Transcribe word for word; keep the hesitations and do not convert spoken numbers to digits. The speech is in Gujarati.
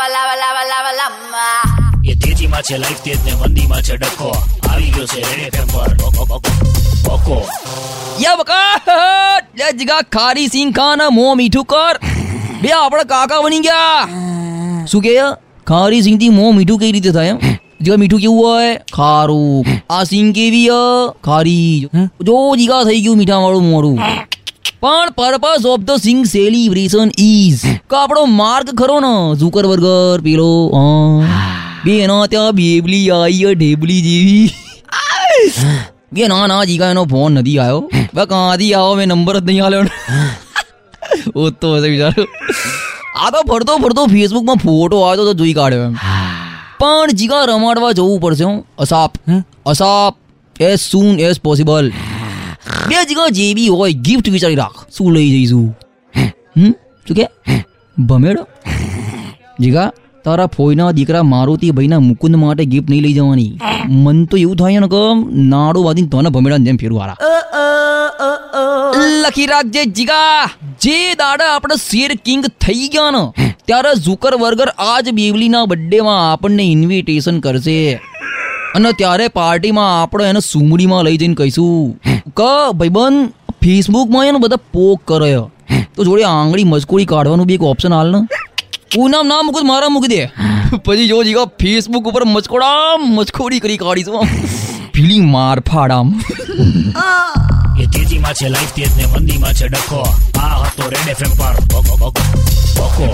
લાવા લાવા લાવા લાવા લાવા એ તેજીમાં છે લાઈફ તેજ ને મંદીમાં છે ડખો આવી ગયો છે રેડ એફએમ પર બકો યે બકા લે જગા ખારી સિંખાના મો મીઠું કર બે આપડા કાકા બની ગયા શું કે ખારી સિંધી મો મીઠું કઈ રીતે થાય એમ જીગા મીઠું કેવું હોય ખારું આ સિંહ કેવી ખારી જો જીગા થઈ ગયું મીઠા વાળું મોરું પણ purpose of the sing celebration is કે આપણો માર્ગ ખરો ને ઝુકરબર્ગર પેલો બે એના ત્યાં બેબલી આવી ઢેબલી જેવી બે ના ના જીગા એનો ફોન નથી આવ્યો બે કાંથી આવો મેં નંબર જ નહીં આલ્યો ઓતો હશે બિચારો આ તો ફરતો ફરતો ફેસબુકમાં ફોટો આવ્યો તો જોઈ કાઢ્યો એમ પણ જીગા રમાડવા જવું પડશે હું ASAP ASAP as soon as possible બે જીગા જે બી હોય ગિફ્ટ વિચારી રાખ શું લઈ જઈશું હમ શું કે ભમેડો જીગા તારા ફોઈના દીકરા મારુતિભાઈના મુકુંદ માટે ગિફ્ટ નહીં લઈ જવાની મન તો એવું થાય ને કે નાડું બાંધીને તને ભમેડાને જેમ ફેરવાળા લખી રાખજે જીગા જે દાડા આપણે શેર કિંગ થઈ ગયા ને ત્યારે ઝુકરબર્ગર આજ બેવલીના બર્થડેમાં આપણને ઇન્વિટેશન કરશે અને ત્યારે પાર્ટીમાં આપણે એને સુમડીમાં લઈ જઈને કહીશું કે ભાઈબંધ ફેસબુકમાં એને બધા પોક કરે તો જોડે આંગળી મજકૂરી કાઢવાનું બી એક ઓપ્શન હાલ ને હું નામ ના મૂકું મારા મૂકી દે પછી જો જીગા ફેસબુક ઉપર મજકોડા મજકોડી કરી કાઢીશું ફીલિંગ માર ફાડામ એ તેજીમાં છે લાઈફ તેજ ને મંદીમાં છે ડખો આ હતો રેડ એફએમ પર બકો બકો બકો